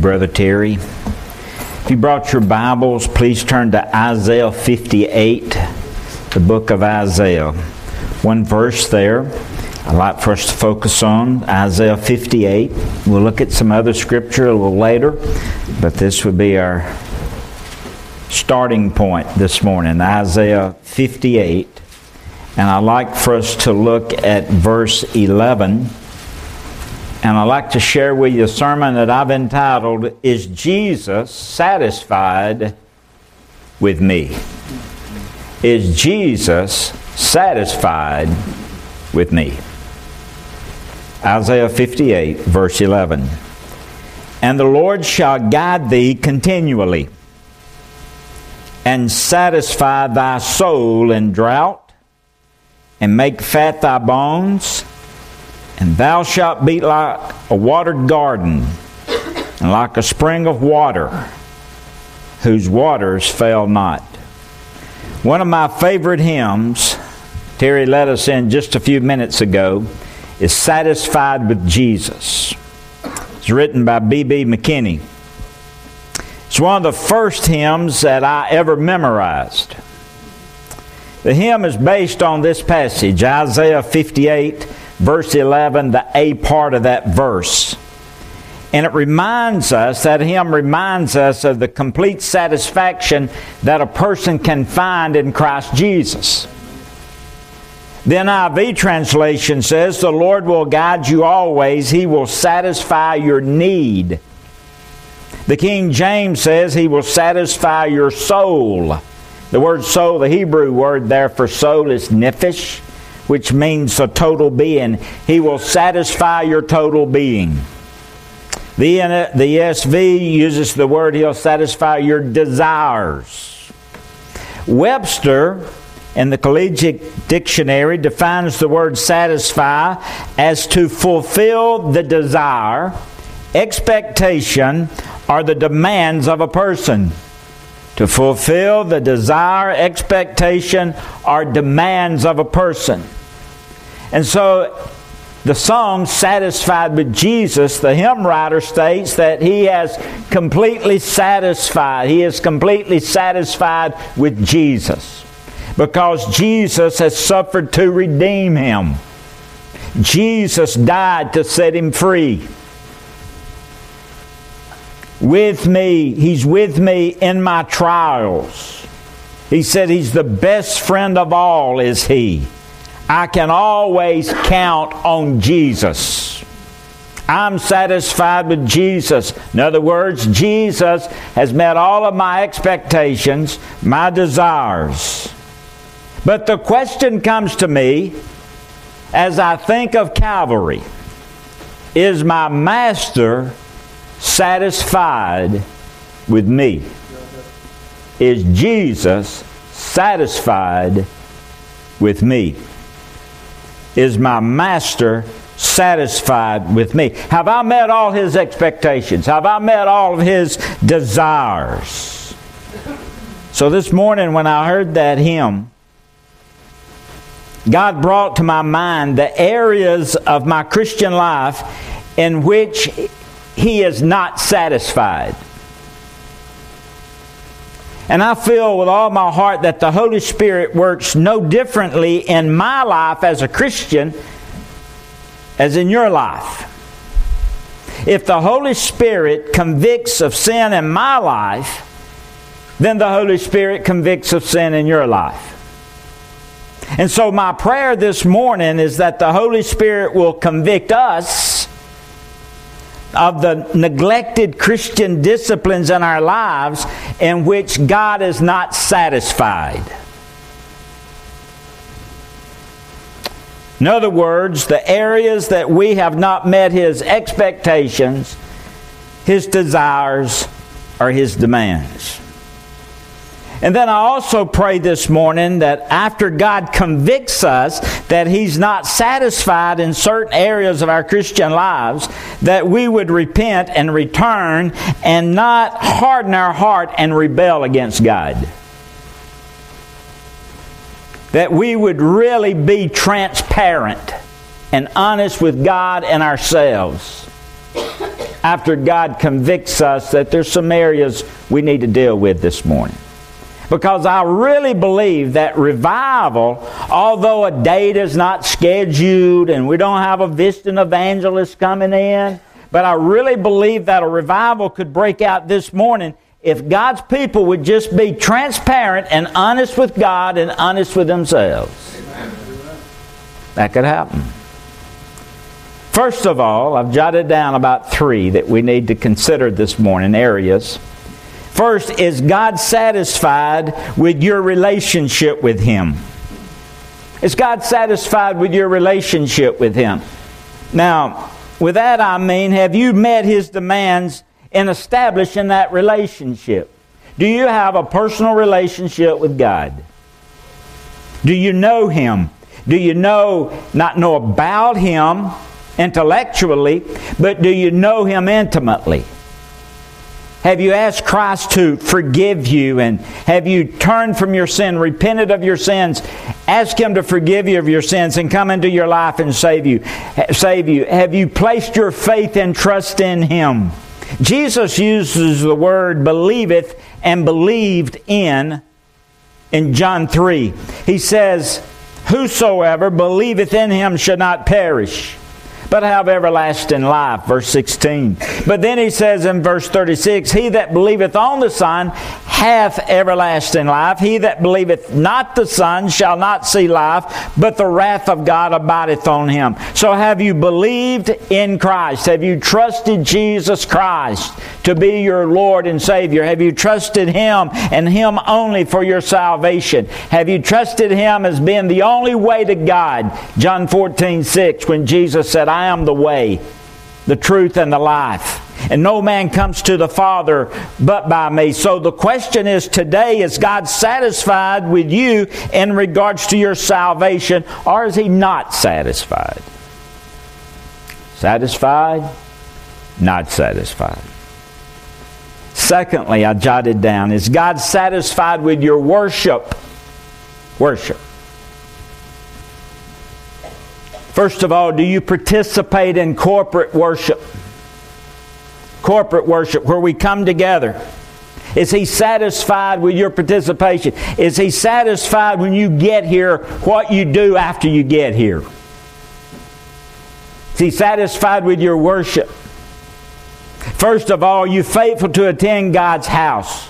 Brother Terry. If you brought your Bibles, please turn to Isaiah 58, the book of Isaiah. One verse there I'd like for us to focus on, Isaiah 58. We'll look at some other scripture a little later, but this would be our starting point this morning, Isaiah 58. And I'd like for us to look at verse 11. And I'd like to share with you a sermon that I've entitled, Is Jesus Satisfied with Me? Is Jesus satisfied with me? Isaiah 58, verse 11. And the Lord shall guide thee continually, and satisfy thy soul in drought, and make fat thy bones, and thou shalt be like a watered garden, and like a spring of water, whose waters fail not. One of my favorite hymns, Terry led us in just a few minutes ago, is Satisfied with Jesus. It's written by B.B. McKinney. It's one of the first hymns that I ever memorized. The hymn is based on this passage, Isaiah 58, verse 11, the A part of that verse. And it reminds us, that hymn reminds us of the complete satisfaction that a person can find in Christ Jesus. The NIV translation says, the Lord will guide you always. He will satisfy your need. The King James says, He will satisfy your soul. The word soul, the Hebrew word there for soul is nephesh, which means a total being. He will satisfy your total being. The ESV uses the word, He'll satisfy your desires. Webster, in the Collegiate Dictionary, defines the word satisfy as to fulfill the desire, expectation, or the demands of a person. To fulfill the desire, expectation, or demands of a person. And so, the song, Satisfied with Jesus, the hymn writer states that He has completely satisfied. He is completely satisfied with Jesus because Jesus has suffered to redeem him. Jesus died to set him free. With me, He's with me in my trials. He said He's the best friend of all, is He. I can always count on Jesus. I'm satisfied with Jesus. In other words, Jesus has met all of my expectations, my desires. But the question comes to me as I think of Calvary. Is my Master satisfied with me? Is Jesus satisfied with me? Is my Master satisfied with me? Have I met all His expectations? Have I met all of His desires? So this morning when I heard that hymn, God brought to my mind the areas of my Christian life in which He is not satisfied. And I feel with all my heart that the Holy Spirit works no differently in my life as a Christian as in your life. If the Holy Spirit convicts of sin in my life, then the Holy Spirit convicts of sin in your life. And so my prayer this morning is that the Holy Spirit will convict us of the neglected Christian disciplines in our lives in which God is not satisfied. In other words, the areas that we have not met His expectations, His desires, or His demands. And then I also pray this morning that after God convicts us that He's not satisfied in certain areas of our Christian lives, that we would repent and return and not harden our heart and rebel against God. That we would really be transparent and honest with God and ourselves. after God convicts us that there's some areas we need to deal with this morning. Because I really believe that revival, although a date is not scheduled and we don't have a visiting evangelist coming in, but I really believe that a revival could break out this morning if God's people would just be transparent and honest with God and honest with themselves. Amen. That could happen. First of all, I've jotted down about three that we need to consider this morning, areas. First, is God satisfied with your relationship with Him? Is God satisfied with your relationship with Him? Now, with that I mean, have you met His demands in establishing that relationship? Do you have a personal relationship with God? Do you know Him? Do you not know about Him intellectually, but do you know Him intimately? Have you asked Christ to forgive you, and have you turned from your sin, repented of your sins, asked Him to forgive you of your sins and come into your life and save you? Have you placed your faith and trust in Him? Jesus uses the word believeth and believed in John 3. He says, whosoever believeth in Him shall not perish, but have everlasting life, verse 16. But then he says in verse 36, he that believeth on the Son hath everlasting life. He that believeth not the Son shall not see life, but the wrath of God abideth on him. So have you believed in Christ? Have you trusted Jesus Christ to be your Lord and Savior? Have you trusted Him and Him only for your salvation? Have you trusted Him as being the only way to God? John 14:6, when Jesus said, I am the way, the truth, and the life. And no man comes to the Father but by me. So the question is today, is God satisfied with you in regards to your salvation, or is He not satisfied? Satisfied? Not satisfied. Secondly, I jotted down, is God satisfied with your worship? Worship. First of all, do you participate in corporate worship? Corporate worship, where we come together. Is He satisfied with your participation? Is He satisfied when you get here, what you do after you get here? Is He satisfied with your worship? First of all, are you faithful to attend God's house?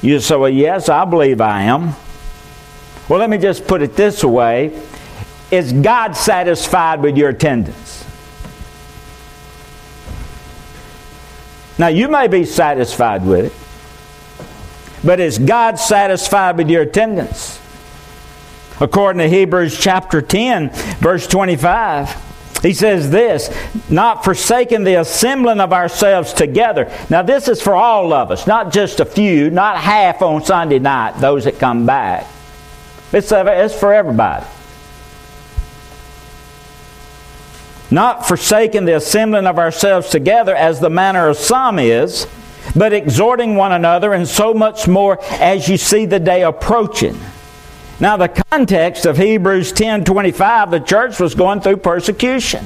You say, well, yes, I believe I am. Well, let me just put it this way. Is God satisfied with your attendance? Now, you may be satisfied with it, but is God satisfied with your attendance? According to Hebrews chapter 10, verse 25, he says this, not forsaking the assembling of ourselves together. Now, this is for all of us, not just a few, not half on Sunday night, those that come back. It's for everybody. Not forsaking the assembling of ourselves together as the manner of some is, but exhorting one another, and so much more as you see the day approaching. Now the context of Hebrews 10:25, the church was going through persecution.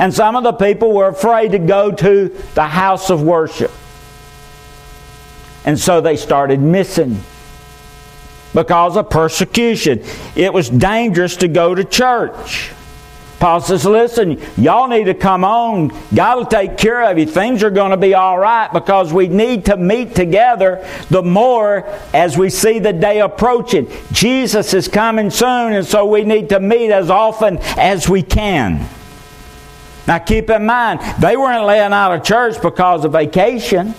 And some of the people were afraid to go to the house of worship. And so they started missing because of persecution. It was dangerous to go to church. Paul says, listen, y'all need to come on. God will take care of you. Things are going to be all right because we need to meet together the more as we see the day approaching. Jesus is coming soon, and so we need to meet as often as we can. Now keep in mind, they weren't laying out of church because of vacation,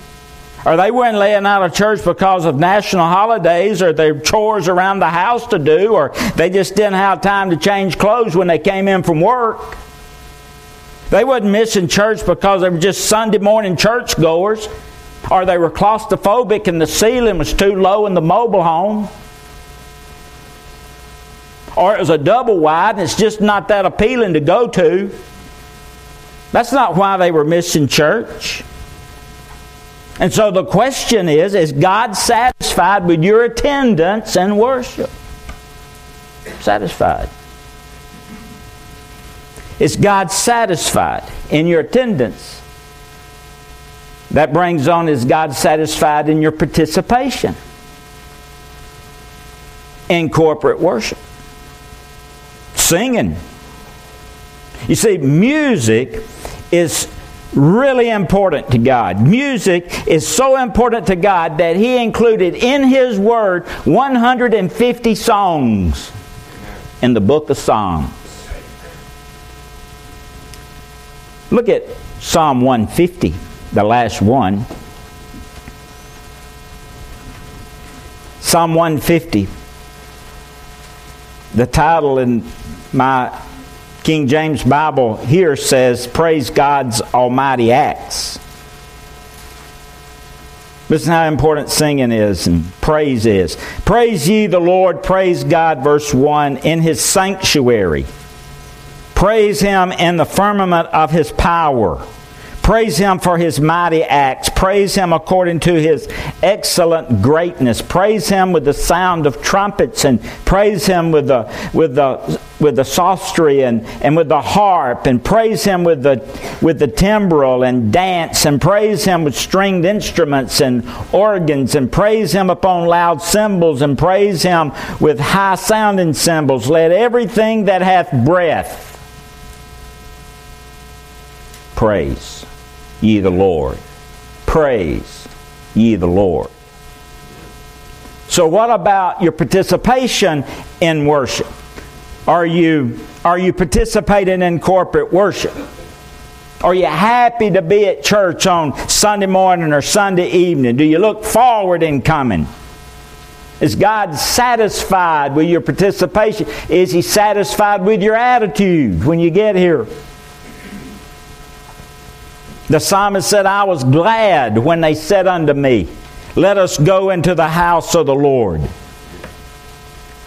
or they weren't laying out of church because of national holidays or their chores around the house to do, or they just didn't have time to change clothes when they came in from work. They wasn't missing church because they were just Sunday morning churchgoers, or they were claustrophobic and the ceiling was too low in the mobile home, or it was a double wide and it's just not that appealing to go to. That's not why they were missing church. And so the question is God satisfied with your attendance and worship? Satisfied. Is God satisfied in your attendance That brings on, is God satisfied in your participation in corporate worship? Singing. You see, music is really important to God. Music is so important to God that He included in His Word 150 songs in the book of Psalms. Look at Psalm 150, the last one. Psalm 150. The title in my King James Bible here says, "Praise God's Almighty Acts." Listen how important singing is and praise is. "Praise ye the Lord, praise God," verse 1, "in His sanctuary. Praise Him in the firmament of His power. Praise Him for His mighty acts. Praise Him according to His excellent greatness. Praise Him with the sound of trumpets, and praise Him with the psaltery and with the harp, and praise Him with the timbrel and dance, and praise Him with stringed instruments and organs, and praise Him upon loud cymbals, and praise Him with high sounding cymbals. Let everything that hath breath praise ye the Lord. Praise ye the Lord." So what about your participation in worship? Are you participating in corporate worship? Are you happy to be at church on Sunday morning or Sunday evening? Do you look forward in coming? Is God satisfied with your participation? Is He satisfied with your attitude when you get here? The psalmist said, "I was glad when they said unto me, let us go into the house of the Lord."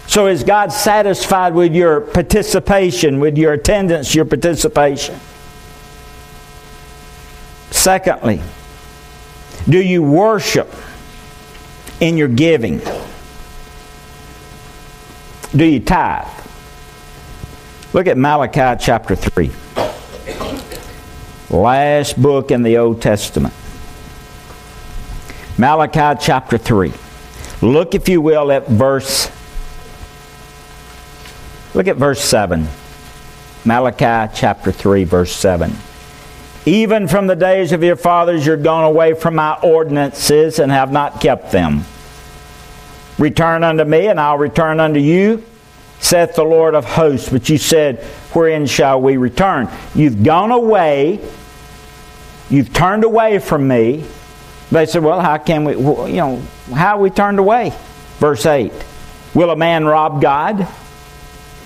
So is God satisfied with your participation, with your attendance, your participation? Secondly, do you worship in your giving? Do you tithe? Look at Malachi chapter 3. Last book in the Old Testament. Malachi chapter 3. Look, if you will, at verse... Look at verse 7. Malachi chapter 3, verse 7. "Even from the days of your fathers you're gone away from my ordinances and have not kept them. Return unto me, and I'll return unto you, saith the Lord of hosts. But you said, wherein shall we return?" You've gone away. You've turned away from me. They said, "Well, how can we, how are we turned away?" Verse 8. "Will a man rob God?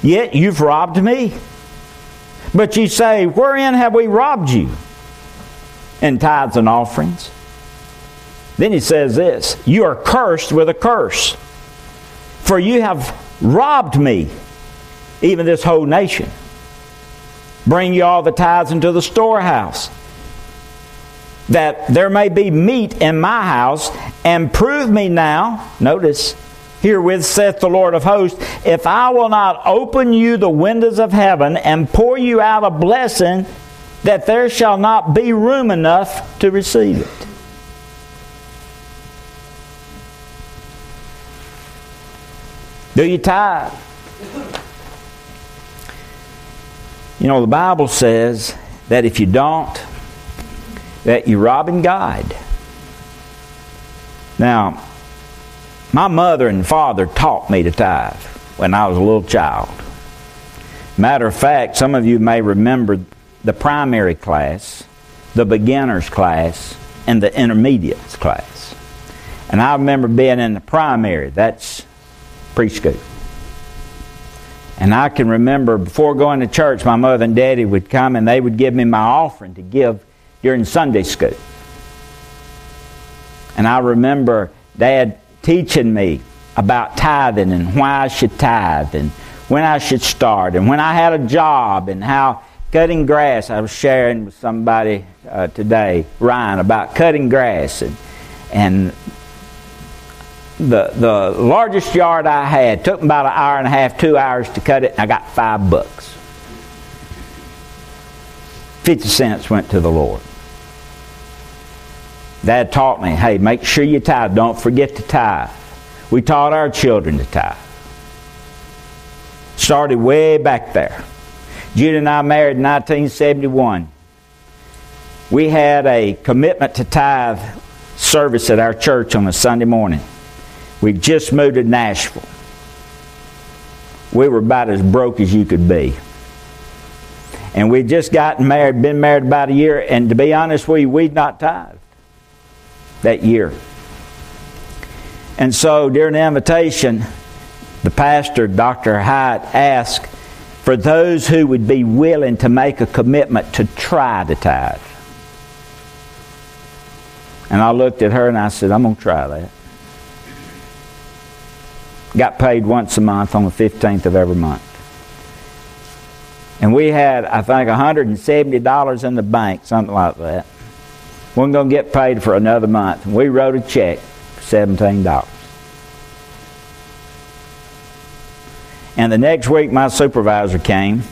Yet you've robbed me. But you say, wherein have we robbed you? In tithes and offerings." Then he says this, "You are cursed with a curse, for you have robbed me, even this whole nation. Bring you all the tithes into the storehouse, that there may be meat in my house, and prove me now," notice, "herewith saith the Lord of hosts, if I will not open you the windows of heaven and pour you out a blessing, that there shall not be room enough to receive it." Do you tithe? You know, the Bible says that if you don't, that you're robbing God. Now, my mother and father taught me to tithe when I was a little child. Matter of fact, some of you may remember the primary class, the beginner's class, and the intermediate class. And I remember being in the primary, that's preschool. And I can remember before going to church, my mother and daddy would come and they would give me my offering to give during Sunday school. And I remember Dad teaching me about tithing and why I should tithe and when I should start and when I had a job and how cutting grass. I was sharing with somebody today, Ryan, about cutting grass and the largest yard I had took about an hour and a half, 2 hours to cut it, and I got $5. 50 cents went to the Lord. Dad taught me, hey, make sure you tithe. Don't forget to tithe. We taught our children to tithe. Started way back there. Judy and I married in 1971. We had a commitment to tithe service at our church on a Sunday morning. We just moved to Nashville. We were about as broke as you could be. And we'd just gotten married, been married about a year, and to be honest with you, we'd not tithed that year. And so during the invitation, the pastor, Dr. Hyatt, asked for those who would be willing to make a commitment to try to tithe. And I looked at her and I said, I'm going to try that. Got paid once a month on the 15th of every month. And we had, I think, $170 in the bank, something like that. We weren't going to get paid for another month. And we wrote a check for $17. And the next week my supervisor came.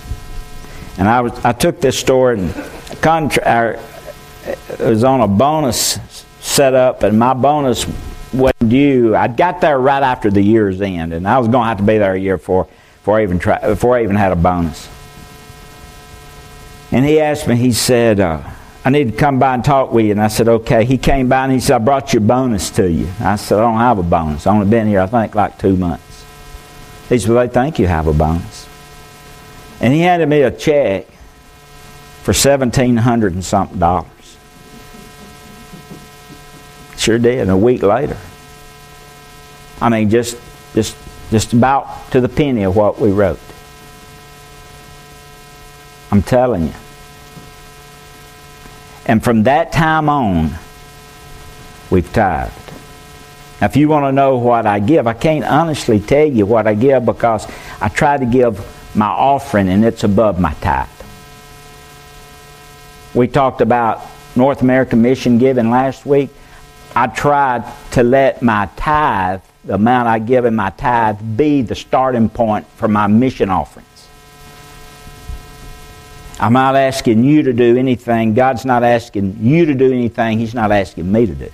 And I took this store and it was on a bonus set up, and my bonus wasn't due. I got there right after the year's end, and I was going to have to be there a year before I even had a bonus. And he asked me, he said, I need to come by and talk with you. And I said, okay. He came by and he said, I brought your bonus to you. I said, I don't have a bonus. I've only been here, I think, like 2 months. He said, well, they think you have a bonus. And he handed me a check for $1,700 and something dollars. Sure did. And a week later, I mean, just about to the penny of what we wrote. I'm telling you. And from that time on, we've tithed. Now, if you want to know what I give, I can't honestly tell you what I give because I try to give my offering and it's above my tithe. We talked about North American mission giving last week. I tried to let my tithe, the amount I give in my tithe, be the starting point for my mission offerings. I'm not asking you to do anything. God's not asking you to do anything. He's not asking me to do.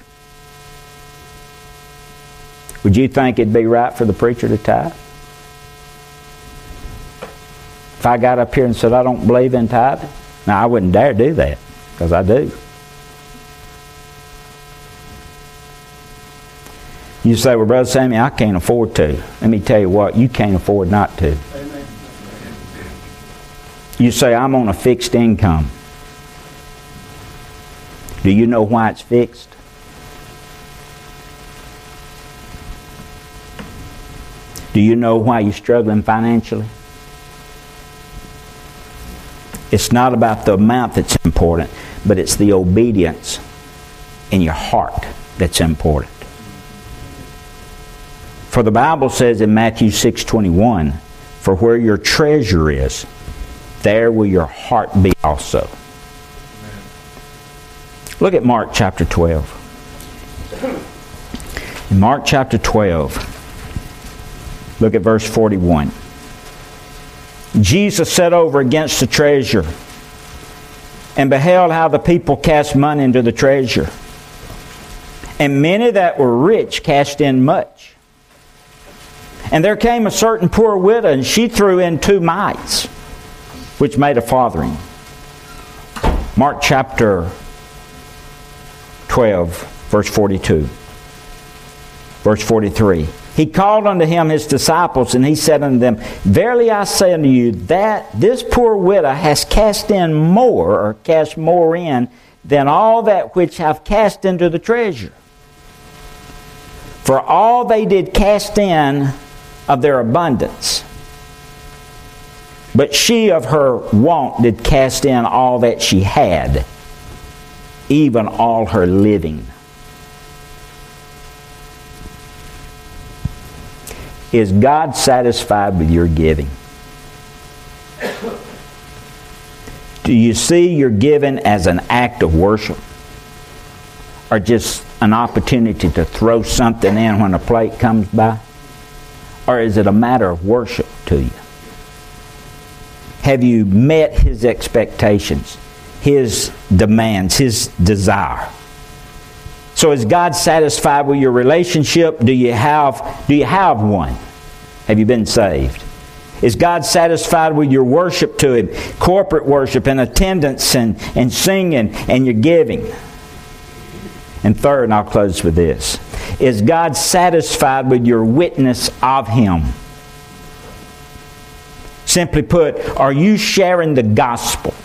Would you think it'd be right for the preacher to tithe? If I got up here and said, I don't believe in tithing, now I wouldn't dare do that, because I do. You say, well, Brother Sammy, I can't afford to. Let me tell you what, you can't afford not to. Amen. You say, I'm on a fixed income. Do you know why it's fixed? Do you know why you're struggling financially? It's not about the amount that's important, but it's the obedience in your heart that's important. For the Bible says in Matthew 6:21, for where your treasure is, there will your heart be also. Look at Mark chapter 12. In Mark chapter 12, look at verse 41. Jesus set over against the treasure and beheld how the people cast money into the treasure. And many that were rich cast in much. And there came a certain poor widow, and she threw in 2 mites, which made a farthing. Mark chapter 12, verse 42. Verse 43. He called unto him his disciples, and he said unto them, verily I say unto you, that this poor widow has cast more in, than all that which have cast into the treasure. For all they did cast in of their abundance. But she of her want did cast in all that she had, even all her living. Is God satisfied with your giving? Do you see your giving as an act of worship? Or just an opportunity to throw something in when a plate comes by? Or is it a matter of worship to you? Have you met his expectations, his demands, his desire? So is God satisfied with your relationship? Do you have one? Have you been saved? Is God satisfied with your worship to Him? Corporate worship and attendance and singing and your giving. And third, and I'll close with this, is God satisfied with your witness of Him? Simply put, are you sharing the gospel?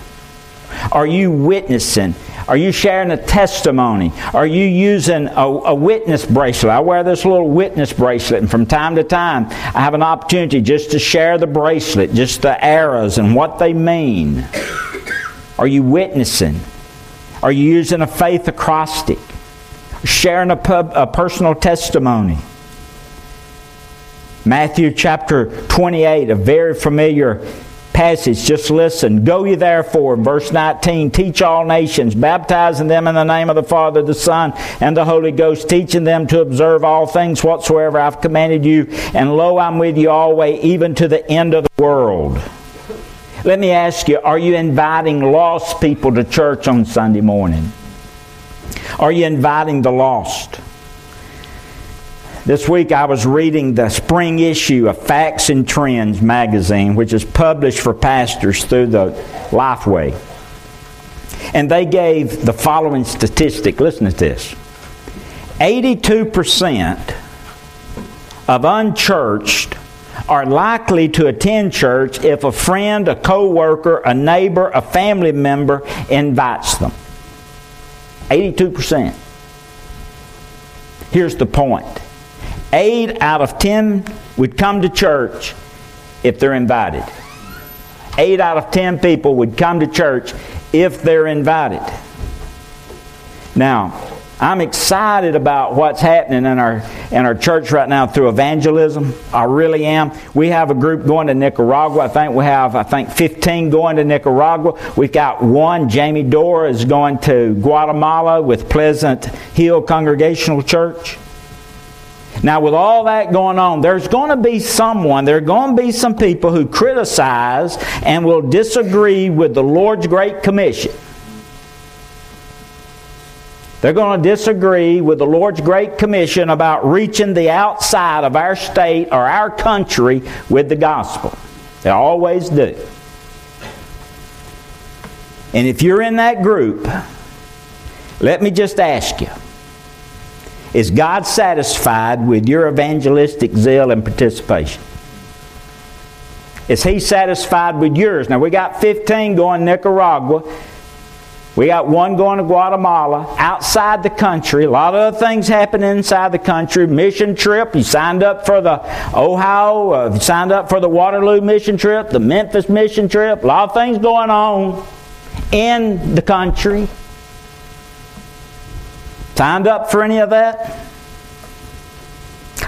Are you witnessing? Are you sharing a testimony? Are you using a witness bracelet? I wear this little witness bracelet, and from time to time, I have an opportunity just to share the bracelet, just the arrows and what they mean. Are you witnessing? Are you using a faith acrostic? Sharing a personal testimony? Matthew chapter 28, a very familiar passage. Just listen. Go ye therefore, verse 19, teach all nations, baptizing them in the name of the Father, the Son, and the Holy Ghost, teaching them to observe all things whatsoever I've commanded you, and lo, I'm with you always, even to the end of the world. Let me ask you, are you inviting lost people to church on Sunday morning? Are you inviting the lost? This week I was reading the spring issue of Facts and Trends magazine, which is published for pastors through the Lifeway. And they gave the following statistic. Listen to this. 82% of unchurched are likely to attend church if a friend, a co-worker, a neighbor, a family member invites them. 82%. Here's the point. 8 out of 10 would come to church if they're invited. 8 out of 10 people would come to church if they're invited. Now, I'm excited about what's happening in our church right now through evangelism. I really am. We have a group going to Nicaragua. I think 15 going to Nicaragua. We've got one. Jamie Dore is going to Guatemala with Pleasant Hill Congregational Church. Now, with all that going on, there's going to be someone, there are going to be some people who criticize and will disagree with the Lord's Great Commission. They're going to disagree with the Lord's Great Commission about reaching the outside of our state or our country with the gospel. They always do. And if you're in that group, let me just ask you, is God satisfied with your evangelistic zeal and participation? Is He satisfied with yours? Now, we got 15 going to Nicaragua. We got one going to Guatemala, outside the country. A lot of other things happening inside the country. Mission trip, you signed up for the Ohio, you signed up for the Waterloo mission trip, the Memphis mission trip. A lot of things going on in the country. Signed up for any of that?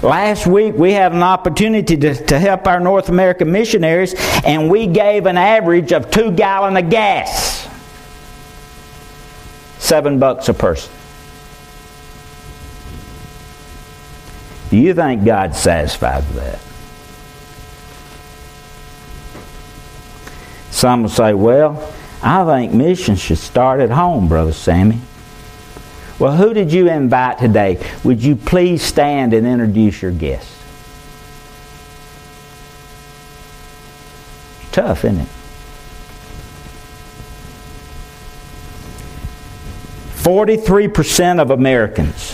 Last week we had an opportunity to help our North American missionaries, and we gave an average of 2 gallons of gas. $7 a person. Do you think God's satisfied with that? Some will say, well, I think missions should start at home, Brother Sammy. Well, who did you invite today? Would you please stand and introduce your guest? It's tough, isn't it? 43% of Americans,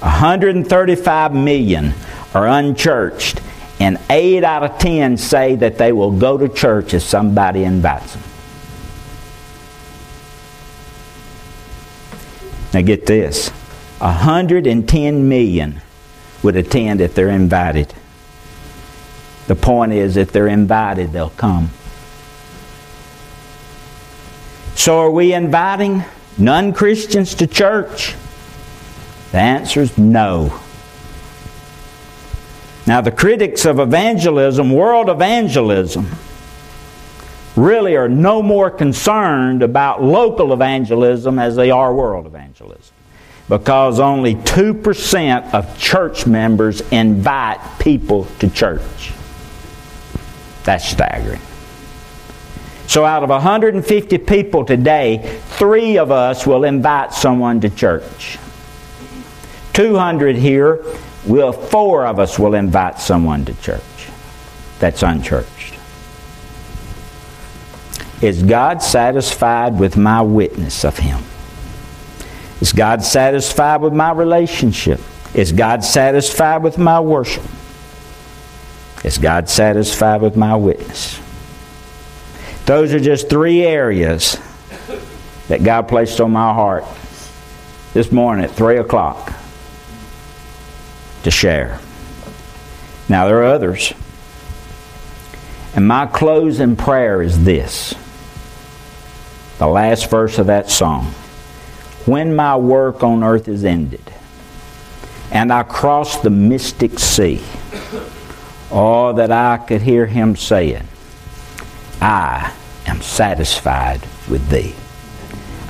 135 million, are unchurched, and 8 out of 10 say that they will go to church if somebody invites them. Now get this, 110 million would attend if they're invited. The point is, if they're invited, they'll come. So are we inviting non-Christians to church? The answer is no. Now the critics of evangelism, world evangelism, really are no more concerned about local evangelism as they are world evangelism, because only 2% of church members invite people to church. That's staggering. So out of 150 people today, 3 of us will invite someone to church. 200 here, four of us will invite someone to church that's unchurched. Is God satisfied with my witness of Him? Is God satisfied with my relationship? Is God satisfied with my worship? Is God satisfied with my witness? Those are just three areas that God placed on my heart this morning at 3 o'clock to share. Now, there are others. And my closing prayer is this, the last verse of that song. When my work on earth is ended, and I cross the mystic sea, oh, that I could hear Him saying, I am satisfied with Thee.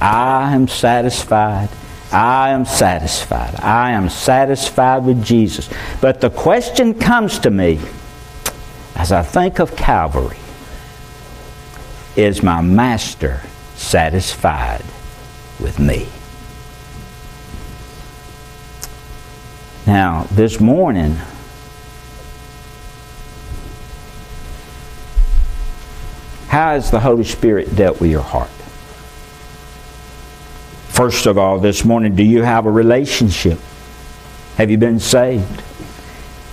I am satisfied. I am satisfied. I am satisfied with Jesus. But the question comes to me, as I think of Calvary, is my Master satisfied with me? Now, this morning, how has the Holy Spirit dealt with your heart? First of all, this morning, do you have a relationship? Have you been saved?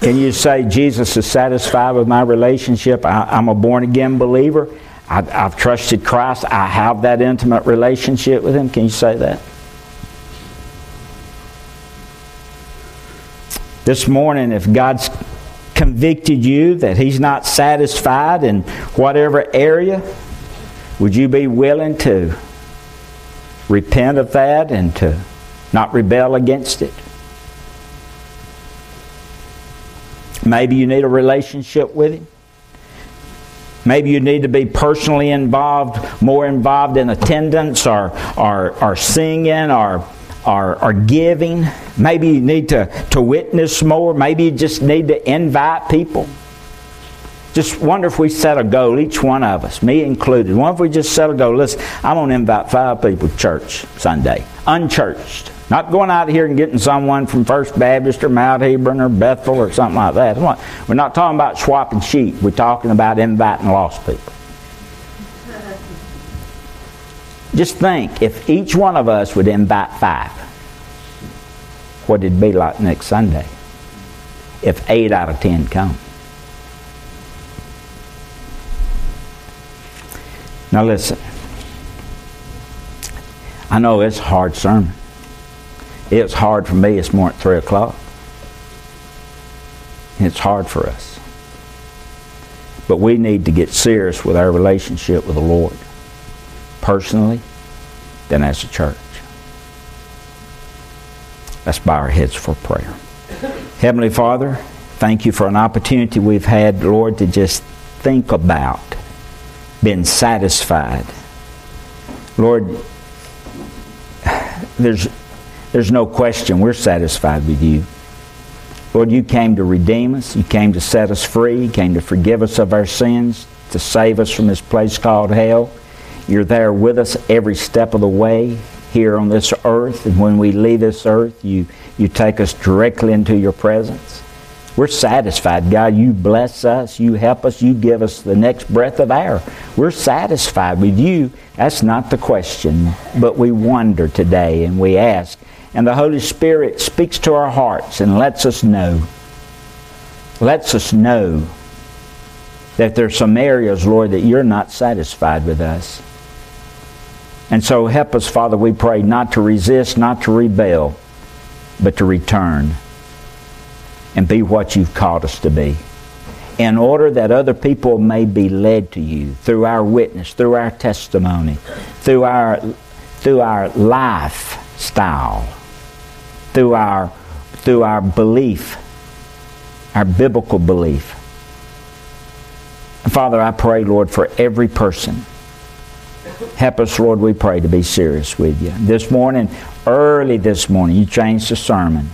Can you say, Jesus is satisfied with my relationship? I'm a born-again believer. I've trusted Christ. I have that intimate relationship with Him. Can you say that? This morning, if God's convicted you that He's not satisfied in whatever area, would you be willing to repent of that and to not rebel against it? Maybe you need a relationship with Him. Maybe you need to be personally involved, more involved in attendance or singing or giving. Maybe you need to witness more. Maybe you just need to invite people. Just wonder if we set a goal, each one of us, me included. What if we just set a goal? Listen, I'm going to invite 5 people to church Sunday, unchurched. Not going out here and getting someone from First Baptist or Mount Hebron or Bethel or something like that. We're not talking about swapping sheep. We're talking about inviting lost people. Just think, if each one of us would invite 5, what it'd be like next Sunday if 8 out of 10 come. Now listen, I know it's a hard sermon. It's hard for me. It's more at 3 o'clock. It's hard for us. But we need to get serious with our relationship with the Lord, personally, then as a church. Let's bow our heads for prayer. Heavenly Father, thank You for an opportunity we've had, Lord, to just think about being satisfied. Lord, there's no question we're satisfied with You. Lord, You came to redeem us. You came to set us free. You came to forgive us of our sins, to save us from this place called hell. You're there with us every step of the way here on this earth. And when we leave this earth, you take us directly into Your presence. We're satisfied, God. You bless us. You help us. You give us the next breath of air. We're satisfied with You. That's not the question. But we wonder today and we ask. And the Holy Spirit speaks to our hearts and lets us know that there's some areas, Lord, that You're not satisfied with us. And so help us, Father, we pray, not to resist, not to rebel, but to return and be what You've called us to be, in order that other people may be led to You through our witness, through our testimony, through our life style, through our belief, our biblical belief. And Father, I pray, Lord, for every person. Help us, Lord, we pray, to be serious with You. This morning, early this morning, You changed the sermon.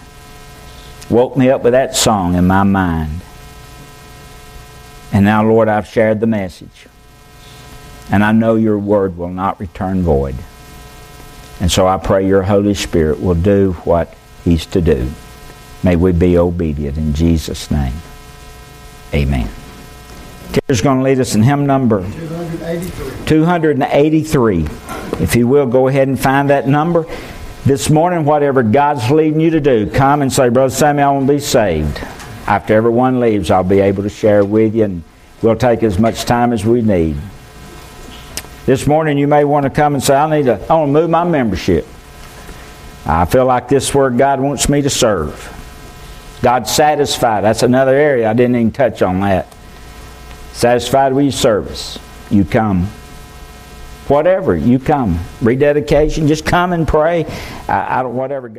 Woke me up with that song in my mind. And now, Lord, I've shared the message. And I know Your word will not return void. And so I pray Your Holy Spirit will do what He's to do. May we be obedient in Jesus' name. Amen. Terry's going to lead us in hymn number 283. If you will, go ahead and find that number. This morning, whatever God's leading you to do, come and say, Brother Sammy, I want to be saved. After everyone leaves, I'll be able to share with you, and we'll take as much time as we need. This morning, you may want to come and say, I want to move my membership. I feel like this is where God wants me to serve. God's satisfied. That's another area I didn't even touch on that. Satisfied with your service. You come. Whatever, you come. Rededication, just come and pray. I don't, whatever God.